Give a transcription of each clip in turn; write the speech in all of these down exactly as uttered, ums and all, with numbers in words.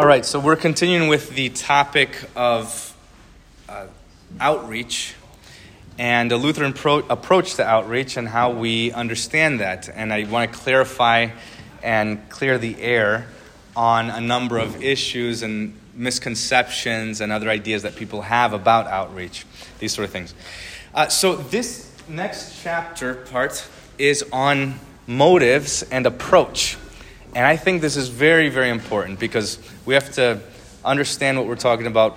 All right, so we're continuing with the topic of uh, outreach and the Lutheran pro- approach to outreach and how we understand that. And I want to clarify and clear the air on a number of issues and misconceptions and other ideas that people have about outreach, these sort of things. Uh, so this next chapter part is on motives and approach. And I think this is very, very important because we have to understand what we're talking about,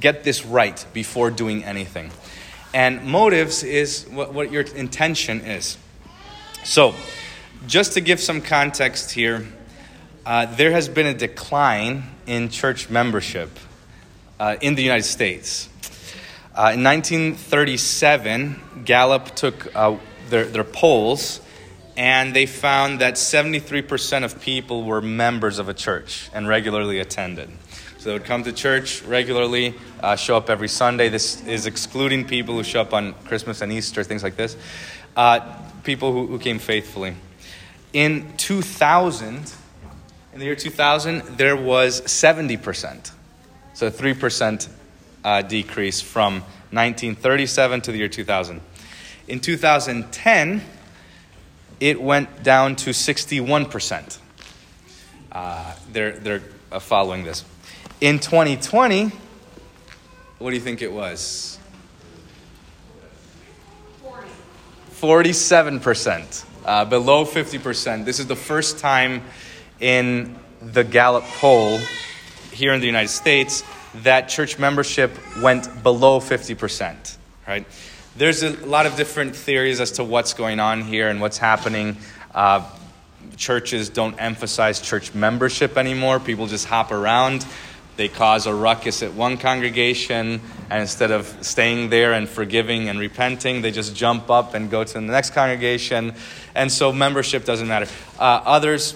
get this right before doing anything. And motives is what, what your intention is. So just to give some context here, uh, there has been a decline in church membership uh, in the United States. Uh, in nineteen thirty-seven, Gallup took uh, their, their polls, and they found that seventy-three percent of people were members of a church and regularly attended. So they would come to church regularly, uh, show up every Sunday. This is excluding people who show up on Christmas and Easter, things like this. Uh, people who, who came faithfully. In two thousand, in the year two thousand, there was seventy percent. So a three percent uh, decrease from nineteen thirty-seven to the year two thousand. In two thousand ten... it went down to sixty-one percent. Uh, they're they're following this. In twenty twenty, what do you think it was? forty. forty-seven percent, uh, below fifty percent. This is the first time in the Gallup poll here in the United States that church membership went below fifty percent, right? There's a lot of different theories as to what's going on here and what's happening. Uh, churches don't emphasize church membership anymore. People just hop around. They cause a ruckus at one congregation, and instead of staying there and forgiving and repenting, they just jump up and go to the next congregation. And so membership doesn't matter. Uh, others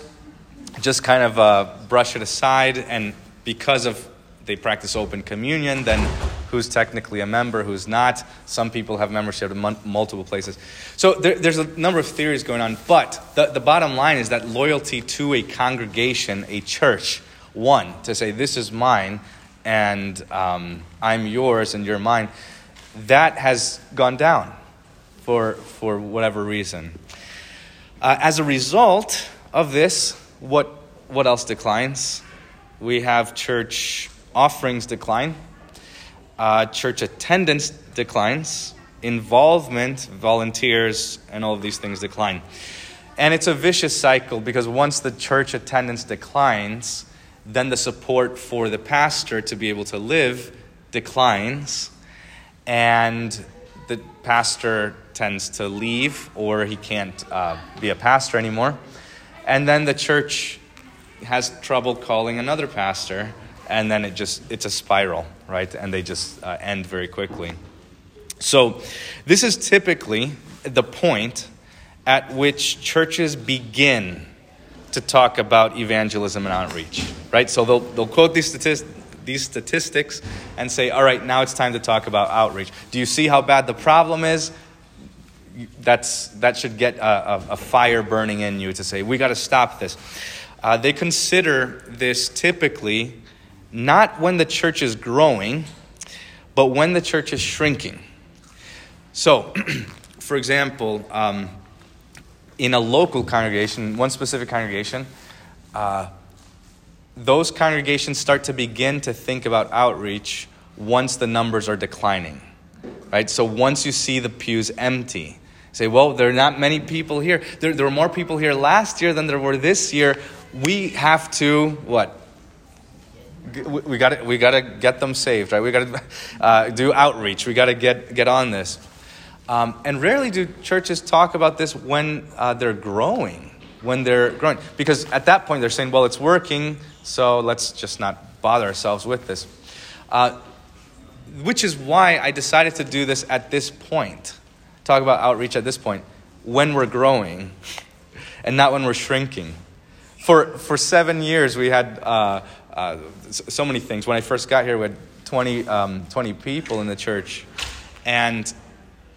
just kind of uh, brush it aside, and because of they practice open communion, then who's technically a member, who's not. Some people have membership in multiple places. So there, there's a number of theories going on, but the, the bottom line is that loyalty to a congregation, a church, one, to say this is mine and um, I'm yours and you're mine, that has gone down for, for whatever reason. Uh, as a result of this, what what else declines? We have church offerings decline. Uh, church attendance declines, involvement, volunteers, and all of these things decline. And it's a vicious cycle because once the church attendance declines, then the support for the pastor to be able to live declines, and the pastor tends to leave or he can't uh, be a pastor anymore. And then the church has trouble calling another pastor, and then it just it's a spiral. Right, and they just uh, end very quickly. So this is typically the point at which churches begin to talk about evangelism and outreach, right? So they'll they'll quote these statistics, these statistics and say, all right, now it's time to talk about outreach. Do you see how bad the problem is? That's that should get a, a, a fire burning in you to say, we got to stop this. Uh, they consider this typically not when the church is growing, but when the church is shrinking. So, for example, um, in a local congregation, one specific congregation, uh, those congregations start to begin to think about outreach once the numbers are declining, right? So once you see the pews empty, say, well, there are not many people here. There, there were more people here last year than there were this year. We have to, what? We got to we got to get them saved, right? We got to uh, do outreach. We got to get get on this. Um, and rarely do churches talk about this when uh, they're growing, when they're growing, because at that point they're saying, "Well, it's working, so let's just not bother ourselves with this." Uh, which is why I decided to do this at this point, talk about outreach at this point when we're growing, and not when we're shrinking. For for seven years we had. Uh, Uh, so many things. When I first got here, we had twenty, um, twenty people in the church. And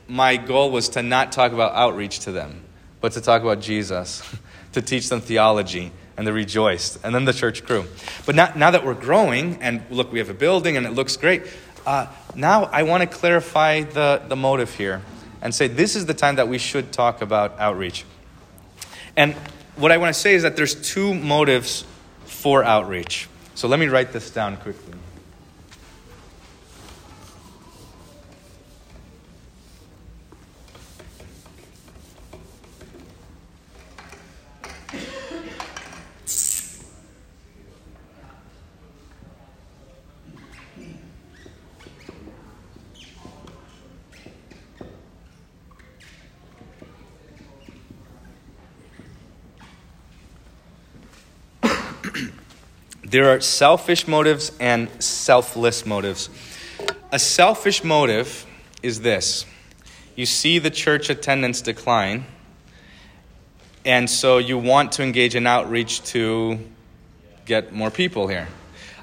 my goal was to not talk about outreach to them, but to talk about Jesus, to teach them theology and they rejoiced. And then the church grew. But now, now that we're growing, and look, we have a building and it looks great, uh, now I want to clarify the, the motive here and say this is the time that we should talk about outreach. And what I want to say is that there's two motives for outreach. So let me write this down quickly. There are selfish motives and selfless motives. A selfish motive is this. You see the church attendance decline, and so you want to engage in outreach to get more people here.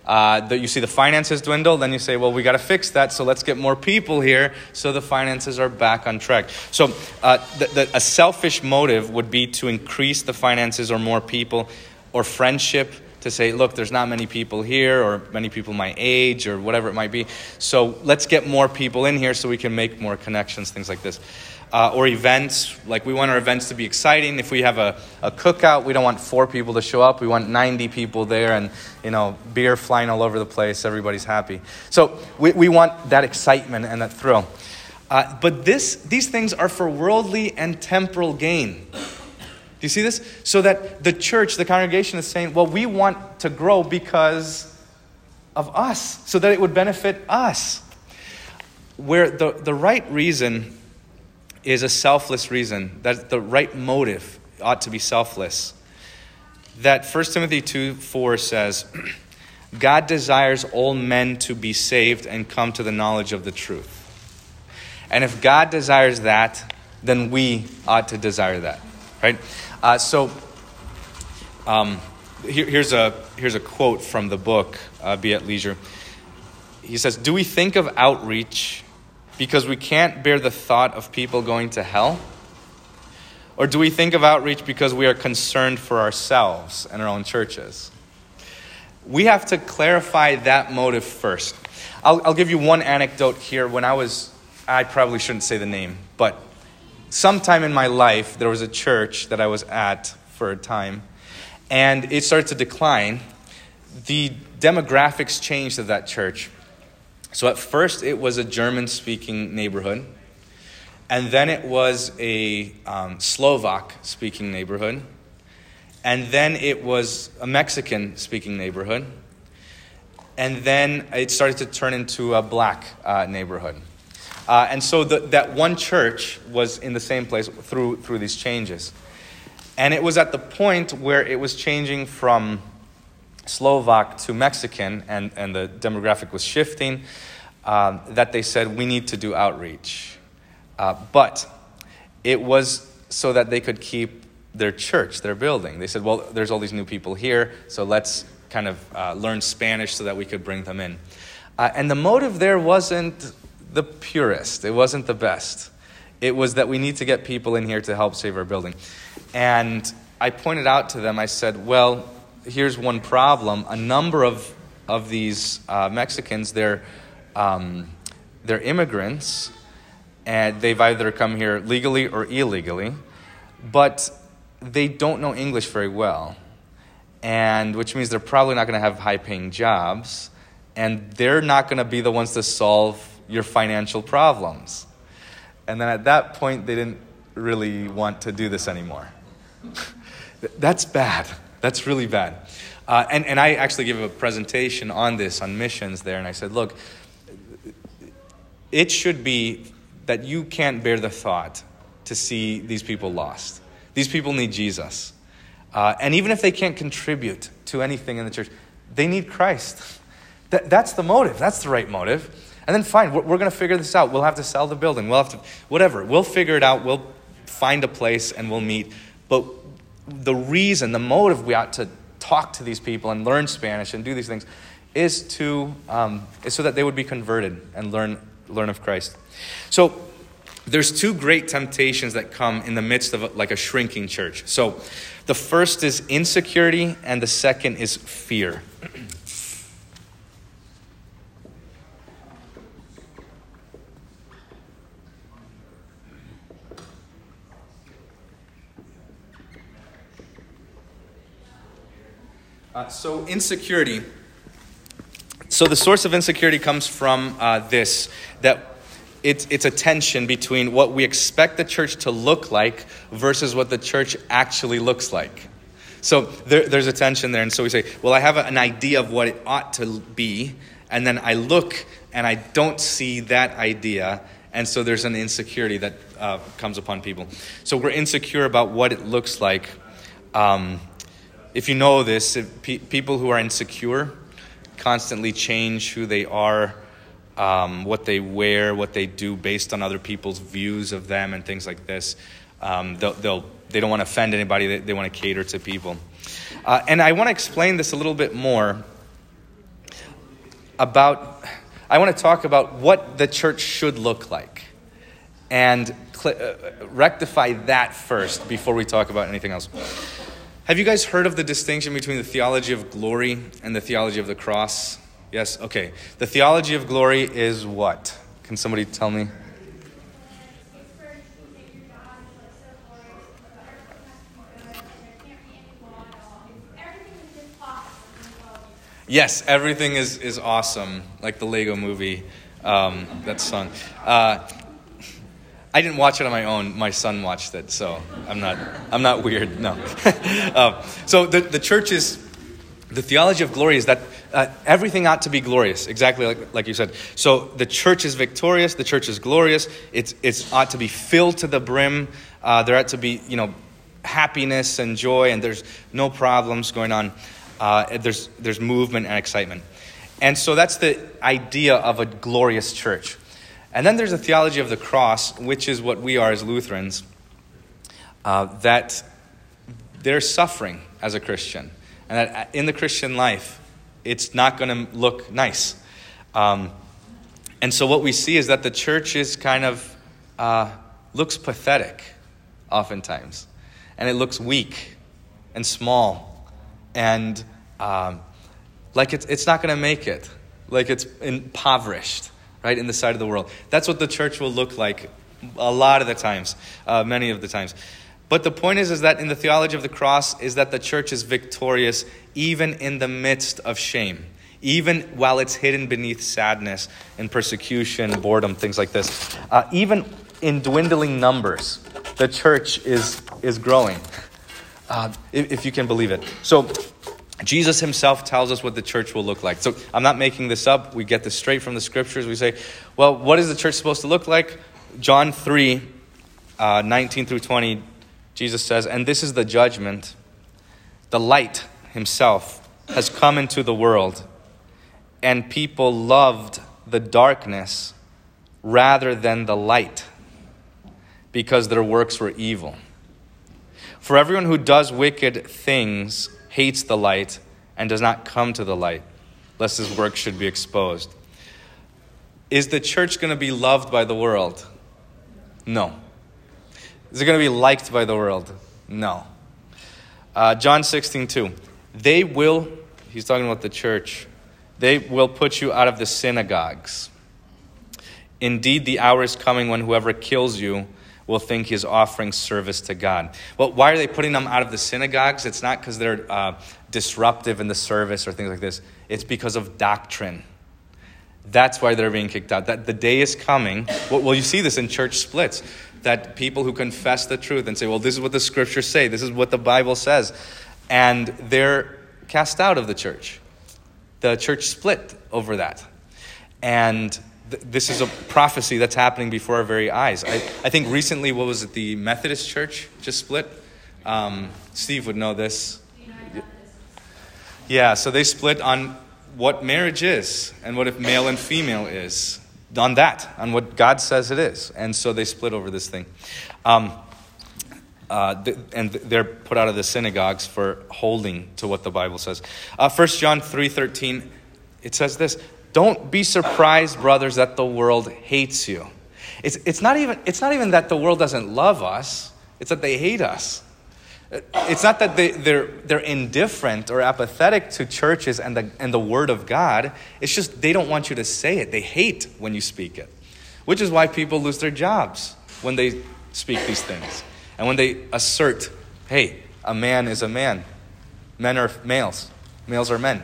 Uh, the, you see the finances dwindle, then you say, well, we got to fix that, so let's get more people here so the finances are back on track. So uh, the, the, a selfish motive would be to increase the finances or more people or friendship, to say, look, there's not many people here or many people my age or whatever it might be. So let's get more people in here so we can make more connections, things like this. Uh, or events, like we want our events to be exciting. If we have a, a cookout, we don't want four people to show up. We want ninety people there and, you know, beer flying all over the place. Everybody's happy. So we, we want that excitement and that thrill. Uh, but this these things are for worldly and temporal gain. Do you see this? So that the church, the congregation is saying, well, we want to grow because of us, so that it would benefit us. Where the, the right reason is a selfless reason, that the right motive ought to be selfless. That First Timothy two four says, God desires all men to be saved and come to the knowledge of the truth. And if God desires that, then we ought to desire that. Right? Uh, so um, here, here's a here's a quote from the book, uh, Be at Leisure. He says, do we think of outreach because we can't bear the thought of people going to hell? Or do we think of outreach because we are concerned for ourselves and our own churches? We have to clarify that motive first. I'll, I'll give you one anecdote here. When I was, I probably shouldn't say the name, but sometime in my life, there was a church that I was at for a time, and it started to decline. The demographics changed of that church. So at first, it was a German-speaking neighborhood, and then it was a um, Slovak-speaking neighborhood, and then it was a Mexican-speaking neighborhood, and then it started to turn into a black uh, neighborhood. Uh, and so the, that one church was in the same place through through these changes. And it was at the point where it was changing from Slovak to Mexican, and, and the demographic was shifting, uh, that they said, we need to do outreach. Uh, but it was so that they could keep their church, their building. They said, well, there's all these new people here, so let's kind of uh, learn Spanish so that we could bring them in. Uh, and the motive there wasn't the purest. It wasn't the best. It was that we need to get people in here to help save our building. And I pointed out to them, I said, well, here's one problem. A number of, of these uh, Mexicans, they're, um, they're immigrants, and they've either come here legally or illegally, but they don't know English very well, and which means they're probably not going to have high-paying jobs, and they're not going to be the ones to solve your financial problems. And then at that point, they didn't really want to do this anymore. That's bad. That's really bad. Uh, and, and I actually gave a presentation on this, on missions there, and I said, look, it should be that you can't bear the thought to see these people lost. These people need Jesus. Uh, and even if they can't contribute to anything in the church, they need Christ. That, that's the motive. That's the right motive. And then fine, we're going to figure this out. We'll have to sell the building. We'll have to, whatever. We'll figure it out. We'll find a place and we'll meet. But the reason, the motive we ought to talk to these people and learn Spanish and do these things is to um, is so that they would be converted and learn learn of Christ. So there's two great temptations that come in the midst of a, like a shrinking church. So the first is insecurity, and the second is fear. Uh, so insecurity. So the source of insecurity comes from uh, this, that it's, it's a tension between what we expect the church to look like versus what the church actually looks like. So there, there's a tension there. And so we say, well, I have a, an idea of what it ought to be. And then I look and I don't see that idea. And so there's an insecurity that uh, comes upon people. So we're insecure about what it looks like. Um, if you know this, if pe- people who are insecure constantly change who they are, um, what they wear, what they do based on other people's views of them and things like this. Um, they'll, they'll, they don't want to offend anybody. They, they want to cater to people. Uh, and I want to explain this a little bit more about, I want to talk about what the church should look like and cl- uh, rectify that first before we talk about anything else. Have you guys heard of the distinction between the theology of glory and the theology of the cross? Yes? Okay. The theology of glory is what? Can somebody tell me? Yes, everything is, is awesome. Like the Lego movie, um, that song. Uh, I didn't watch it on my own. My son watched it, so I'm not I'm not weird, no. um, so the, the church is, the theology of glory is that uh, everything ought to be glorious, exactly like, like you said. So the church is victorious, the church is glorious, it's it's ought to be filled to the brim, uh, there ought to be, you know, happiness and joy, and there's no problems going on, uh, there's there's movement and excitement. And so that's the idea of a glorious church. And then there's a theology of the cross, which is what we are as Lutherans, uh, that there's suffering as a Christian. And that in the Christian life, it's not going to look nice. Um, and so what we see is that the church is kind of, uh, looks pathetic oftentimes. And it looks weak and small. And um, like it's, it's not going to make it. Like it's impoverished. Right, in the side of the world. That's what the church will look like a lot of the times, uh, many of the times. But the point is, is that in the theology of the cross is that the church is victorious even in the midst of shame, even while it's hidden beneath sadness and persecution, boredom, things like this. Uh, even in dwindling numbers, the church is is growing, uh, if, if you can believe it. So Jesus himself tells us what the church will look like. So I'm not making this up. We get this straight from the scriptures. We say, well, what is the church supposed to look like? John three, uh, nineteen through twenty, Jesus says, and this is the judgment. The light himself has come into the world, and people loved the darkness rather than the light because their works were evil. For everyone who does wicked things hates the light and does not come to the light, lest his work should be exposed. Is the church going to be loved by the world? No. Is it going to be liked by the world? No. Uh, John sixteen two. They will, he's talking about the church, they will put you out of the synagogues. Indeed, the hour is coming when whoever kills you will think he is offering service to God. Well, why are they putting them out of the synagogues? It's not because they're uh, disruptive in the service or things like this. It's because of doctrine. That's why they're being kicked out. That the day is coming. Well, you see this in church splits, that people who confess the truth and say, well, this is what the scriptures say, this is what the Bible says, and they're cast out of the church. The church split over that. And this is a prophecy that's happening before our very eyes. I, I think recently, what was it, the Methodist Church just split? Um, Steve would know this. Yeah, so they split on what marriage is and what if male and female is. On that, on what God says it is. And so they split over this thing. Um, uh, th- and they're put out of the synagogues for holding to what the Bible says. Uh, First John three thirteen, it says this, don't be surprised, brothers, that the world hates you. It's it's not even it's not even that the world doesn't love us. It's that they hate us. It's not that they, they're they're indifferent or apathetic to churches and the and the word of God. It's just they don't want you to say it. They hate when you speak it, which is why people lose their jobs when they speak these things and when they assert, "Hey, a man is a man. Men are males. Males are men.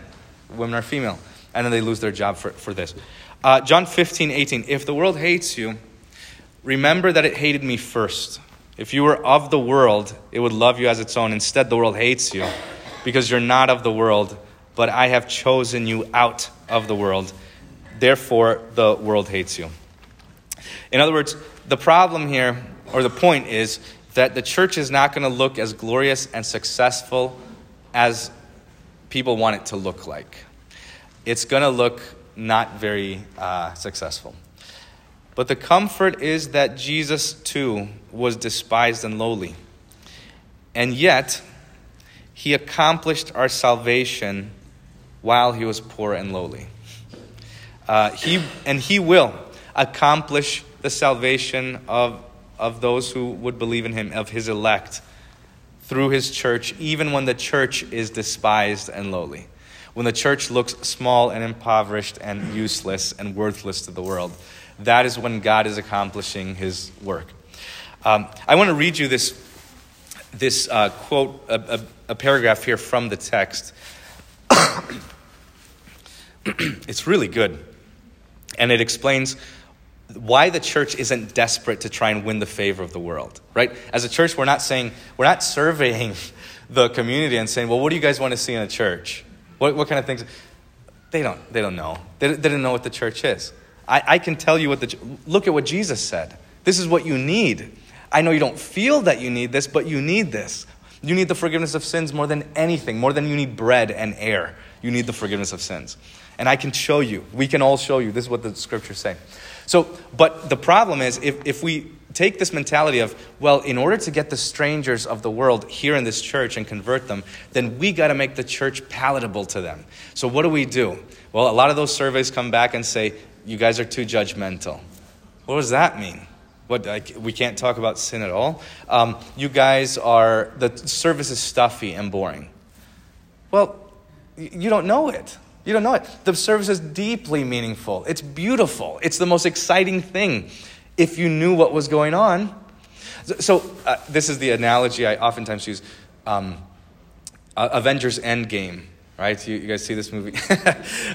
Women are female." And then they lose their job for, for this. Uh, John fifteen eighteen. If the world hates you, remember that it hated me first. If you were of the world, it would love you as its own. Instead, the world hates you because you're not of the world, but I have chosen you out of the world. Therefore, the world hates you. In other words, the problem here, or the point is that the church is not going to look as glorious and successful as people want it to look like. It's going to look not very uh, successful. But the comfort is that Jesus, too, was despised and lowly. And yet, he accomplished our salvation while he was poor and lowly. Uh, he and he will accomplish the salvation of, of those who would believe in him, of his elect, through his church, even when the church is despised and lowly. When the church looks small and impoverished and useless and worthless to the world, that is when God is accomplishing his work. Um, I want to read you this this uh, quote, a, a, a paragraph here from the text. It's really good. And it explains why the church isn't desperate to try and win the favor of the world, right? As a church, we're not saying, we're not surveying the community and saying, well, what do you guys want to see in a church? What, what kind of things? They don't, they don't know. They, they don't know what the church is. I, I can tell you what the, look at what Jesus said. This is what you need. I know you don't feel that you need this, but you need this. You need the forgiveness of sins more than anything, more than you need bread and air. You need the forgiveness of sins. And I can show you. We can all show you. This is what the scriptures say. So, but the problem is if, if we take this mentality of, well, in order to get the strangers of the world here in this church and convert them, then we got to make the church palatable to them. So what do we do? Well, a lot of those surveys come back and say, you guys are too judgmental. What does that mean? What, like, we can't talk about sin at all? Um, you guys are, the service is stuffy and boring. Well, you don't know it. You don't know it. The service is deeply meaningful. It's beautiful. It's the most exciting thing. If you knew what was going on. So uh, this is the analogy I oftentimes use. Um, uh, Avengers Endgame, right? You, you guys see this movie?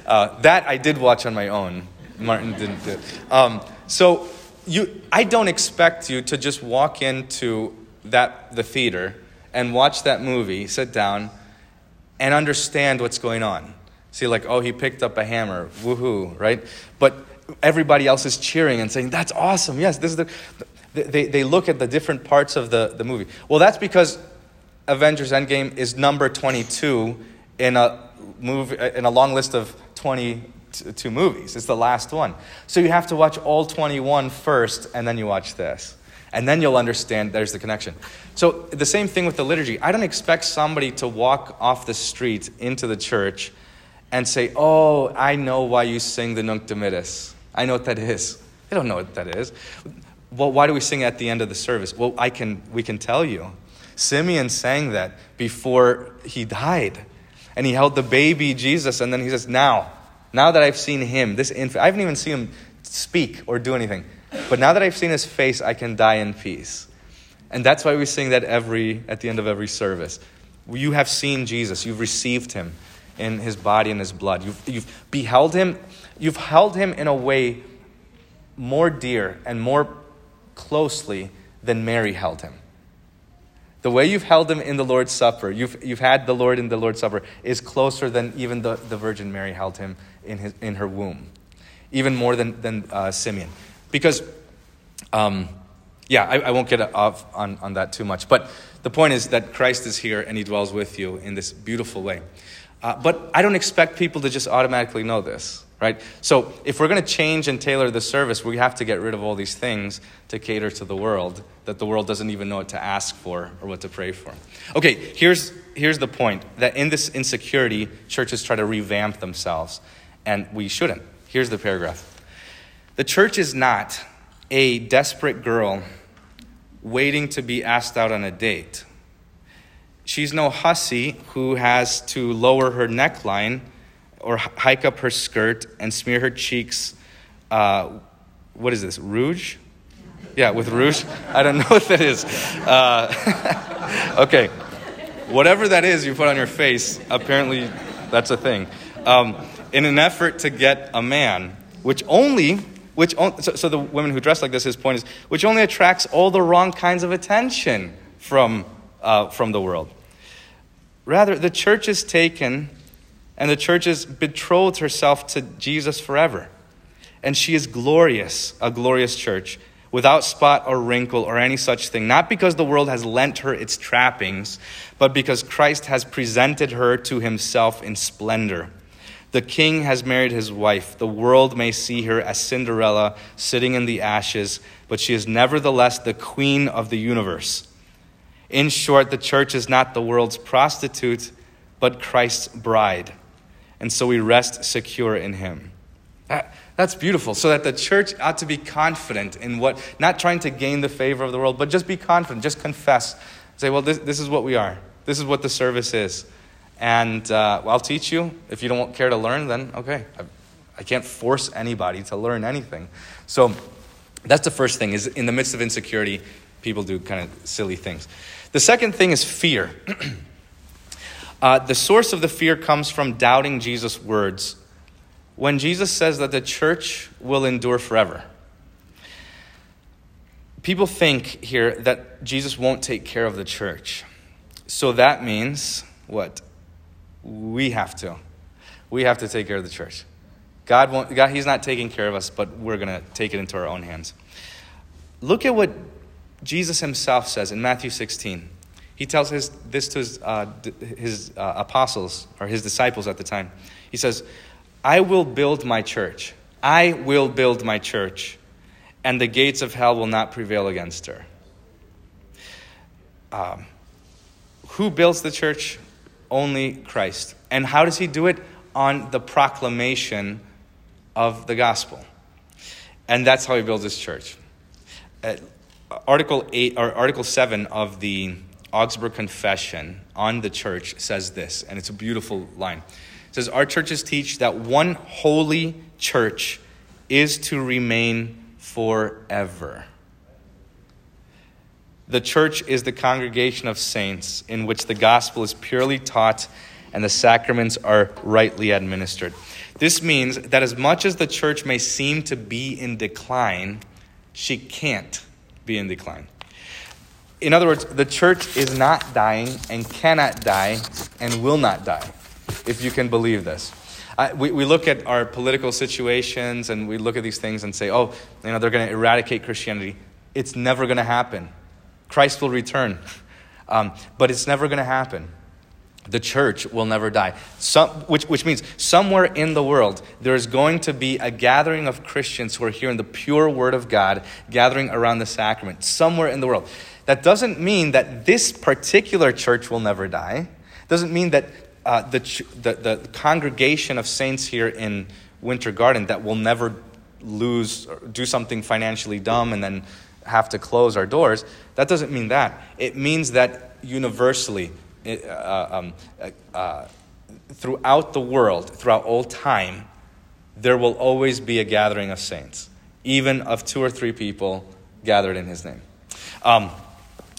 uh, that I did watch on my own. Martin didn't do it. Um, so you, I don't expect you to just walk into that the theater and watch that movie, sit down, and understand what's going on. See, like, oh, he picked up a hammer. Woohoo, right? But everybody else is cheering and saying, that's awesome. Yes, this is the. They, they look at the different parts of the, the movie. Well, that's because Avengers Endgame is number twenty-two in a movie, in a long list of twenty-two movies. It's the last one. So you have to watch all twenty-one first, and then you watch this. And then you'll understand there's the connection. So the same thing with the liturgy. I don't expect somebody to walk off the street into the church and say, oh, I know why you sing the Nunc Dimittis. I know what that is. They don't know what that is. Well, why do we sing at the end of the service? Well, I can. We can tell you. Simeon sang that before he died. And he held the baby Jesus. And then he says, now, now that I've seen him, this infant, I haven't even seen him speak or do anything. But now that I've seen his face, I can die in peace. And that's why we sing that every at the end of every service. You have seen Jesus. You've received him in his body and his blood. You've, you've beheld him. You've held him in a way more dear and more closely than Mary held him. The way you've held him in the Lord's Supper, you've you've had the Lord in the Lord's Supper, is closer than even the, the Virgin Mary held him in his in her womb, even more than than uh, Simeon, because, um, yeah, I, I won't get off on on that too much. But the point is that Christ is here and he dwells with you in this beautiful way. Uh, but I don't expect people to just automatically know this, right? So if we're going to change and tailor the service, we have to get rid of all these things to cater to the world, that the world doesn't even know what to ask for or what to pray for. Okay, here's here's the point, that in this insecurity, churches try to revamp themselves, and we shouldn't. Here's the paragraph. The church is not, a desperate girl waiting to be asked out on a date. She's no hussy who has to lower her neckline or hike up her skirt and smear her cheeks. Uh, what is this, rouge? Yeah, with rouge? I don't know what that is. Uh, okay. Whatever that is you put on your face, apparently that's a thing. Um, in an effort to get a man, which only... Which on, so, so the women who dress like this, his point is, which only attracts all the wrong kinds of attention from uh, from the world. Rather, the church is taken, and the church is betrothed herself to Jesus forever. And she is glorious, a glorious church, without spot or wrinkle or any such thing, not because the world has lent her its trappings, but because Christ has presented her to himself in splendor. The king has married his wife. The world may see her as Cinderella sitting in the ashes, but she is nevertheless the queen of the universe. In short, the church is not the world's prostitute, but Christ's bride. And so we rest secure in him. That, that's beautiful. So that the church ought to be confident in what, not trying to gain the favor of the world, but just be confident, just confess. Say, well, this, this is what we are. This is what the service is. And uh, well, I'll teach you. If you don't care to learn, then okay. I, I can't force anybody to learn anything. So that's the first thing, is in the midst of insecurity, people do kind of silly things. The second thing is fear. uh, the source of the fear comes from doubting Jesus' words. When Jesus says that the church will endure forever, people think here that Jesus won't take care of the church. So that means what? We have to. We have to take care of the church. God won't, God, he's not taking care of us, but we're going to take it into our own hands. Look at what Jesus himself says in Matthew sixteen. He tells his, this to his, uh, his uh, apostles, or his disciples at the time. He says, I will build my church. I will build my church, and the gates of hell will not prevail against her. Um, who builds the church? Only Christ. And how does he do it? On the proclamation of the gospel. And that's how he builds his church. Uh, Article eight or Article seven of the Augsburg Confession on the church says this, and it's a beautiful line. It says, our churches teach that one holy church is to remain forever. The church is the congregation of saints in which the gospel is purely taught and the sacraments are rightly administered. This means that as much as the church may seem to be in decline, she can't be in decline. In other words, the church is not dying and cannot die and will not die, if you can believe this. I, we, we look at our political situations and we look at these things and say, oh, you know, they're going to eradicate Christianity. It's never going to happen. Christ will return, um, but it's never going to happen. The church will never die, Some, which, which means somewhere in the world, there is going to be a gathering of Christians who are hearing the pure word of God, gathering around the sacrament, somewhere in the world. That doesn't mean that this particular church will never die. Doesn't mean that uh, the, the the congregation of saints here in Winter Garden that will never lose, or do something financially dumb and then have to close our doors. That doesn't mean that. It means that universally, uh, um, uh, throughout the world, throughout all time, there will always be a gathering of saints, even of two or three people gathered in his name. Um,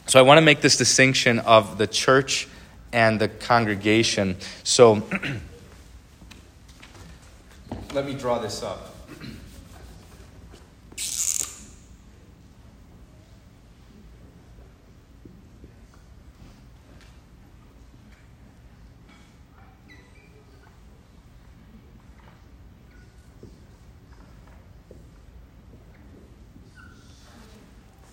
so I want to make this distinction of the church and the congregation. So let me draw this up.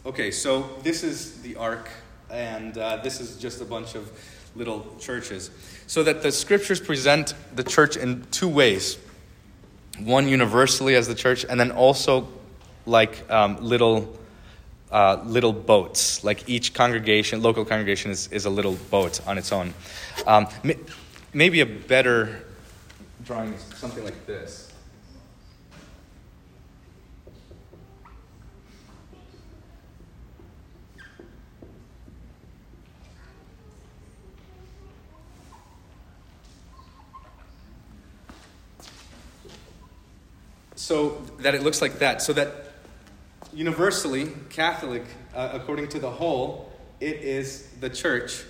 Okay, so this is the ark, and uh, this is just a bunch of little churches. So that the scriptures present the church in two ways. One universally as the church, and then also like um, little uh, little boats. Like each congregation, local congregation is, is a little boat on its own. Um, may, maybe a better drawing is something like this. so that it looks like that. So that universally, Catholic, uh, according to the whole, it is the church,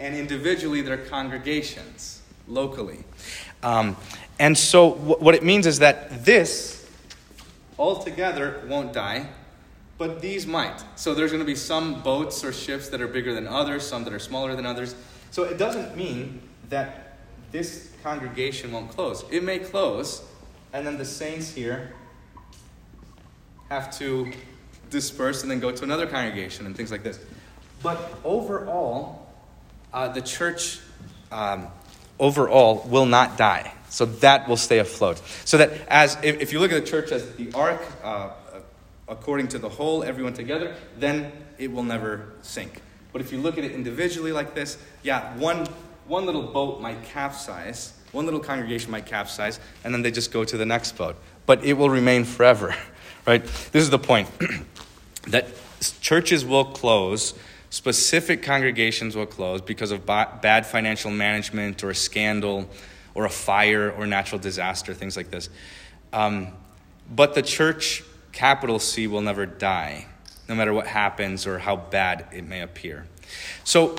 and individually their congregations locally. Um, and so w- what it means is that this altogether won't die, but these might. So there's going to be some boats or ships that are bigger than others, some that are smaller than others. So it doesn't mean that this congregation won't close. It may close, and then the saints here have to disperse and then go to another congregation and things like this. But overall, uh, the church um, overall will not die. So that will stay afloat. So that as if, if you look at the church as the ark, uh, according to the whole, everyone together, then it will never sink. But if you look at it individually like this, yeah, one one little boat might capsize, one little congregation might capsize, and then they just go to the next boat. But it will remain forever, right? This is the point, that churches will close, specific congregations will close because of ba- bad financial management or a scandal or a fire or natural disaster, things like this. Um, but the church, capital C, will never die, no matter what happens or how bad it may appear. So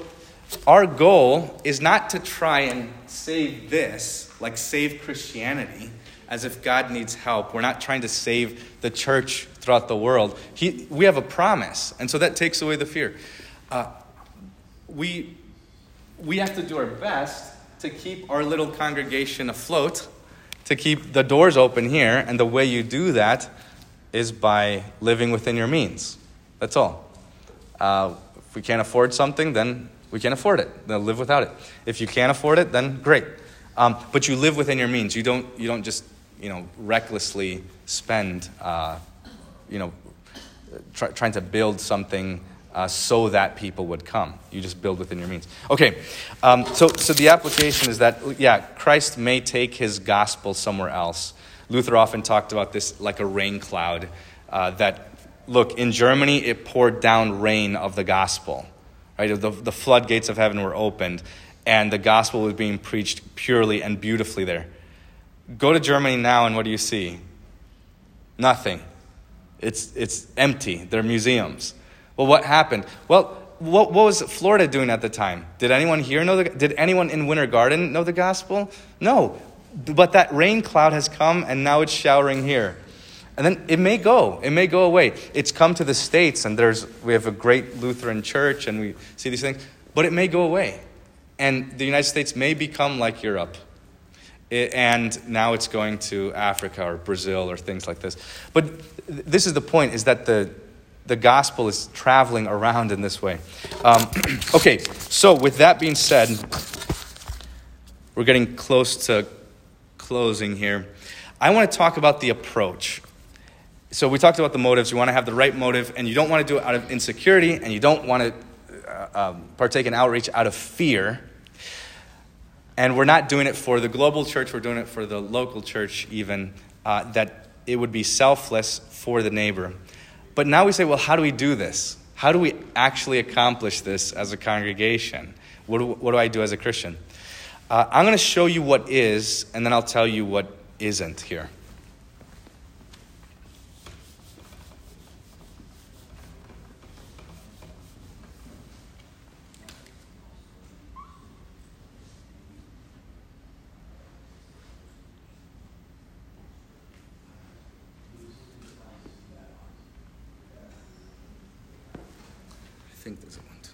our goal is not to try and save this, like save Christianity, as if God needs help. We're not trying to save the church throughout the world. He, we have a promise, and so that takes away the fear. Uh, we, we have to do our best to keep our little congregation afloat, to keep the doors open here, and the way you do that is by living within your means. That's all. Uh, if we can't afford something, then we can't afford it. Then live without it. If you can't afford it, then great. Um, but you live within your means. You don't. You don't just, you know, recklessly spend. Uh, you know, try, trying to build something uh, so that people would come. You just build within your means. Okay. Um, so so the application is that yeah, Christ may take his gospel somewhere else. Luther often talked about this like a rain cloud, uh, that, look, in Germany, it poured down rain of the gospel, right? The, the floodgates of heaven were opened, and the gospel was being preached purely and beautifully there. Go to Germany now, and what do you see? Nothing. It's it's empty. They're museums. Well, what happened? Well, what what was Florida doing at the time? Did anyone here know? The, did anyone in Winter Garden know the gospel? No. But that rain cloud has come, and now it's showering here. And then it may go. It may go away. It's come to the States, and there's we have a great Lutheran church, and we see these things. But it may go away. And the United States may become like Europe. It, and now it's going to Africa or Brazil or things like this. But this is the point, is that the, the gospel is traveling around in this way. Um, okay, so with that being said, we're getting close to closing here. I want to talk about the approach. So we talked about the motives. You want to have the right motive, and you don't want to do it out of insecurity, and you don't want to uh, um, partake in outreach out of fear. And we're not doing it for the global church. We're doing it for the local church even, uh, that it would be selfless for the neighbor. But now we say, well, how do we do this? How do we actually accomplish this as a congregation? What do, what do I do as a Christian? Uh, I'm going to show you what is, and then I'll tell you what isn't here. I think there's a one, two.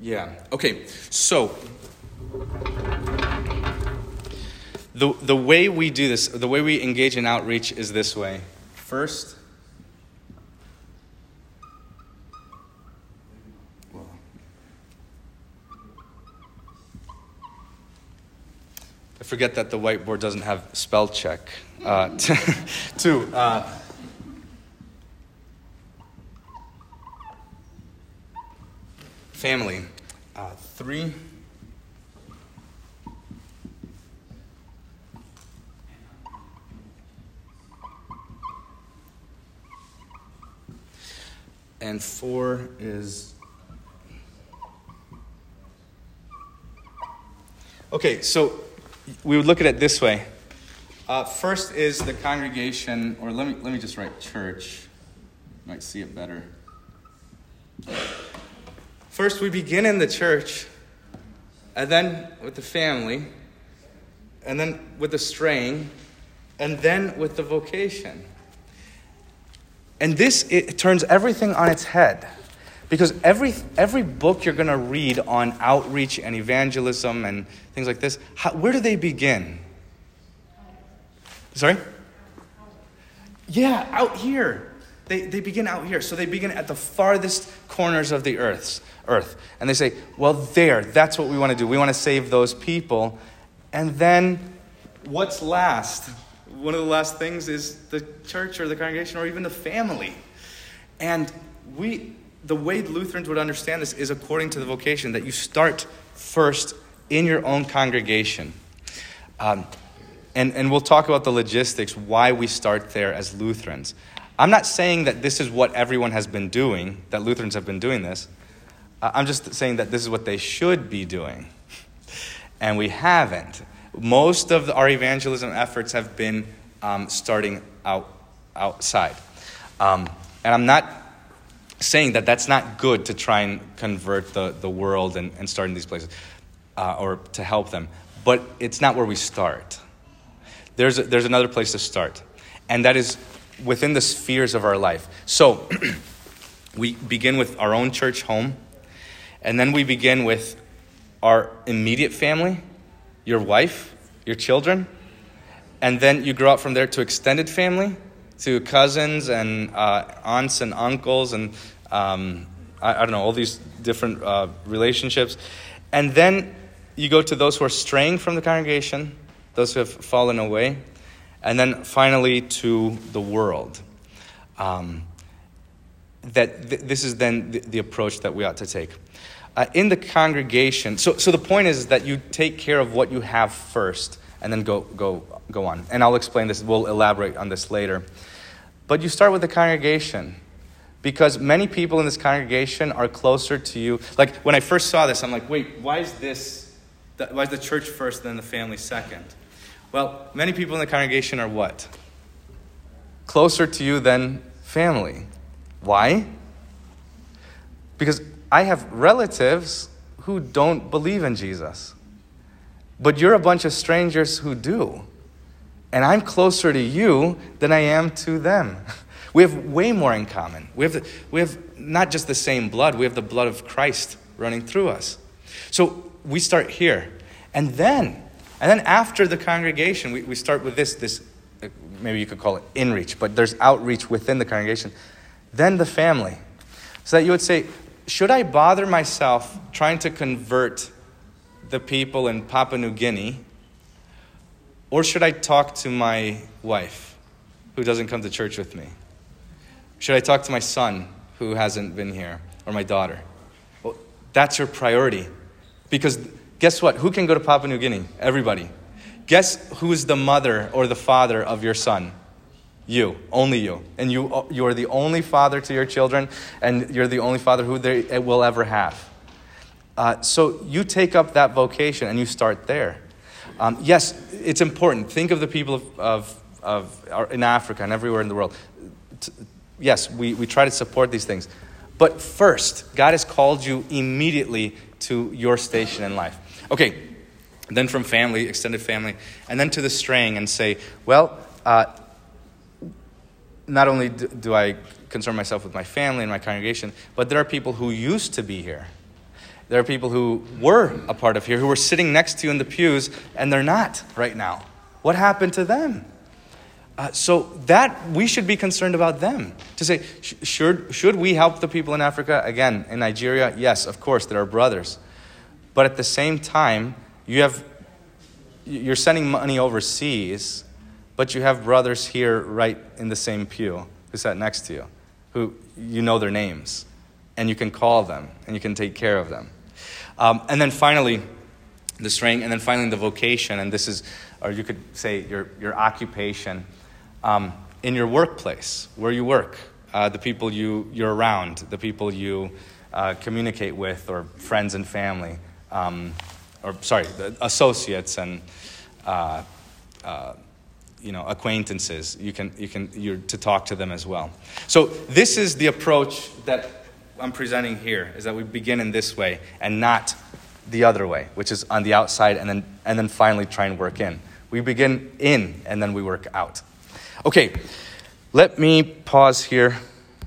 Yeah. Okay. So The the way we do this, the way we engage in outreach is this way. First, I forget that the whiteboard doesn't have spell check. Uh, two, uh, family. Uh, three. And four is, okay, so we would look at it this way. Uh, first is the congregation, or let me let me just write church. You might see it better. First, we begin in the church, and then with the family, and then with the straying, and then with the vocation. And this, it turns everything on its head. Because every every book you're going to read on outreach and evangelism and things like this, how, where do they begin? Sorry? Yeah, out here. They they begin out here. So they begin at the farthest corners of the earth's earth. And they say, well, there, that's what we want to do. We want to save those people. And then what's last? One of the last things is the church or the congregation or even the family. And we... The way Lutherans would understand this is according to the vocation, that you start first in your own congregation. Um, and, and we'll talk about the logistics, why we start there as Lutherans. I'm not saying that this is what everyone has been doing, that Lutherans have been doing this. Uh, I'm just saying that this is what they should be doing. And we haven't. Most of our evangelism efforts have been um, starting out outside. Um, and I'm not... saying that that's not good to try and convert the, the world and, and start in these places uh, or to help them. But it's not where we start. There's a, there's another place to start. And that is within the spheres of our life. So we begin with our own church home. And then we begin with our immediate family, your wife, your children. And then you grow up from there to extended family, to cousins and uh, aunts and uncles and um, I, I don't know, all these different uh, relationships. And then you go to those who are straying from the congregation, those who have fallen away, and then finally to the world. Um, that th- This is then th- the approach that we ought to take. Uh, in the congregation, so, so the point is that you take care of what you have first and then go go go on. And I'll explain this, we'll elaborate on this later. But you start with the congregation, because many people in this congregation are closer to you. Like when I first saw this, I'm like, wait, why is this, why is the church first, then the family second? Well, many people in the congregation are what? Closer to you than family. Why? Because I have relatives who don't believe in Jesus. But you're a bunch of strangers who do. And I'm closer to you than I am to them. We have way more in common. We have, the, we have not just the same blood. We have the blood of Christ running through us. So we start here. And then, and then after the congregation, we, we start with this, this, maybe you could call it inreach, but there's outreach within the congregation. Then the family. So that you would say, should I bother myself trying to convert the people in Papua New Guinea, or should I talk to my wife who doesn't come to church with me? Should I talk to my son who hasn't been here, or my daughter? Well, that's your priority, because guess what? Who can go to Papua New Guinea? Everybody. Guess who is the mother or the father of your son? You, only you. And you you are the only father to your children, and you're the only father who they will ever have. Uh, so you take up that vocation and you start there. Um, yes, it's important. Think of the people of, of, of our, in Africa and everywhere in the world. T- yes, we, we try to support these things. But first, God has called you immediately to your station in life. Okay, then from family, extended family, and then to the straying and say, well, uh, not only do, do I concern myself with my family and my congregation, but there are people who used to be here. There are people who were a part of here, who were sitting next to you in the pews, and they're not right now. What happened to them? Uh, so that we should be concerned about them. To say, sh- should, should we help the people in Africa? Again, in Nigeria, yes, of course, they're our brothers. But at the same time, you have, you're sending money overseas, but you have brothers here right in the same pew who sat next to you, who you know their names, and you can call them, and you can take care of them. Um, and then finally, the strength, and then finally the vocation, and this is, or you could say your, your occupation, um, in your workplace, where you work, uh, the people you, you're around, the people you uh, communicate with, or friends and family, um, or sorry, the associates and uh, uh, you know, acquaintances. You can, you can, you're to talk to them as well. So this is the approach that I'm presenting here, is that we begin in this way and not the other way, which is on the outside and then, and then finally try and work in. We begin in and then we work out. Okay, let me pause here.